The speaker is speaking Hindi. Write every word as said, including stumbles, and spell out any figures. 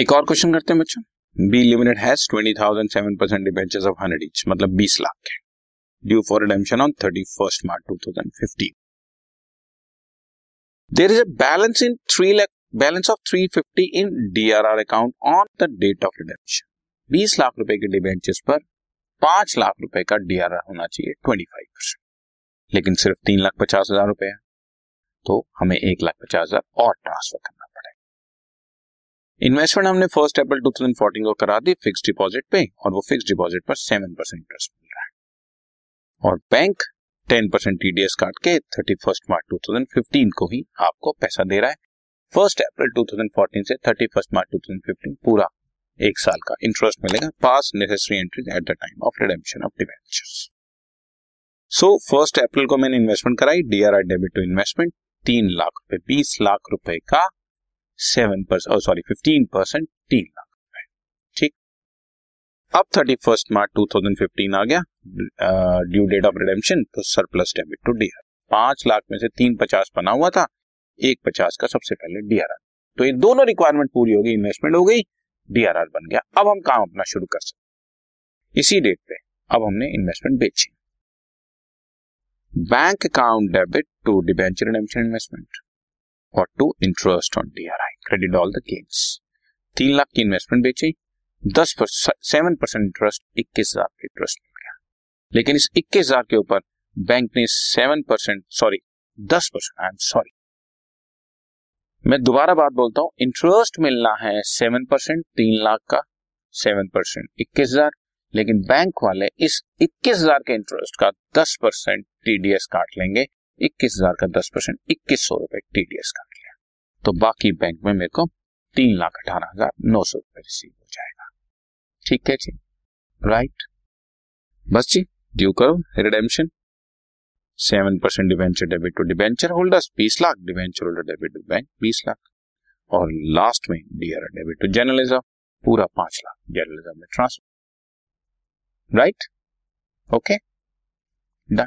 एक और क्वेश्चन करते हैं बच्चों. B limited has twenty thousand seven percent debentures of hundred each, मतलब बीस लाख के, due for redemption on thirty first March two thousand fifteen. There is a balance in three lakh, balance of three fifty in D R R account on the date of redemption. बीस लाख रुपए के डिबेंचर्स पर पांच लाख रुपए का D R R होना चाहिए पच्चीस परसेंट, लेकिन सिर्फ तीन लाख पचास हजार रुपए है, तो हमें एक लाख पचास हजार और ट्रांसफर करना पड़ेगा. इन्वेस्टमेंट हमने first April two thousand fourteen को करा दी फिक्स डिपॉजिट पे, और वो फिक्स डिपॉजिट पर सेवन परसेंट इंटरेस्ट मिल रहा है, और bank ten percent T D S काट के thirty first March two thousand fifteen को ही आपको पैसा दे रहा है. First April two thousand fourteen से thirty first March two thousand fifteen पूरा एक साल का इंटरेस्ट मिलेगा. Pass necessary entries at the time of redemption of debentures. So first April को मैंने इन्वेस्टमेंट कराई, डीआरआई डेबिट टू इन्वेस्टमेंट तीन लाख रुपए, बीस लाख रुपए का seven percent sorry fifteen percent तीन लाख रुपए. ठीक, अब thirty first March two thousand fifteen आ गया ड्यू डेट ऑफ रिडेम्पशन, तो सरप्लस डेबिट टू डीआर. पांच लाख में से तीन पचास बना हुआ था, एक पचास का सबसे पहले डीआरआर, तो ये दोनों रिक्वायरमेंट पूरी हो गई, इन्वेस्टमेंट हो गई, डीआरआर बन गया. अब हम काम अपना शुरू कर सकते इसी डेट पे. अब हमने इन्वेस्टमेंट बेची. Bank account debit to debenture redemption investment और to interest on DRI, credit all the gains. तीन लाख की इन्वेस्टमेंट बेची, दस परसेंट सेवन परसेंट इंटरेस्ट इक्कीस हजार का इंटरेस्ट मिल गया, लेकिन इस इक्कीस हजार के ऊपर बैंक ने सेवन परसेंट सॉरी दस परसेंट आई एम सॉरी मैं दोबारा बात बोलता हूँ, इंटरेस्ट मिलना है सेवन परसेंट तीन लाख का, सेवन परसेंट इक्कीस हजार, लेकिन बैंक वाले इस इक्कीस हजार के इंटरेस्ट का दस परसेंट टीडीएस काट लेंगे. इक्कीस हजार का दस परसेंट इक्कीस सौ रुपए टीडीएस काट लिया, तो बाकी बैंक में मेरे को तीन लाख अठारह हजार नौ सौ रुपए रिसीव हो जाएगा. ठीक है जी, राइट. बस जी, ड्यू करो redemption, seven percent debenture debit to debenture holders बीस lakh, debenture holder debit to bank बीस लाख, और लास्ट में डीआर डेबिट टू जर्नलिज्म पूरा पांच लाख जर्नलिज्म में ट्रांसफर. Right, okay, done.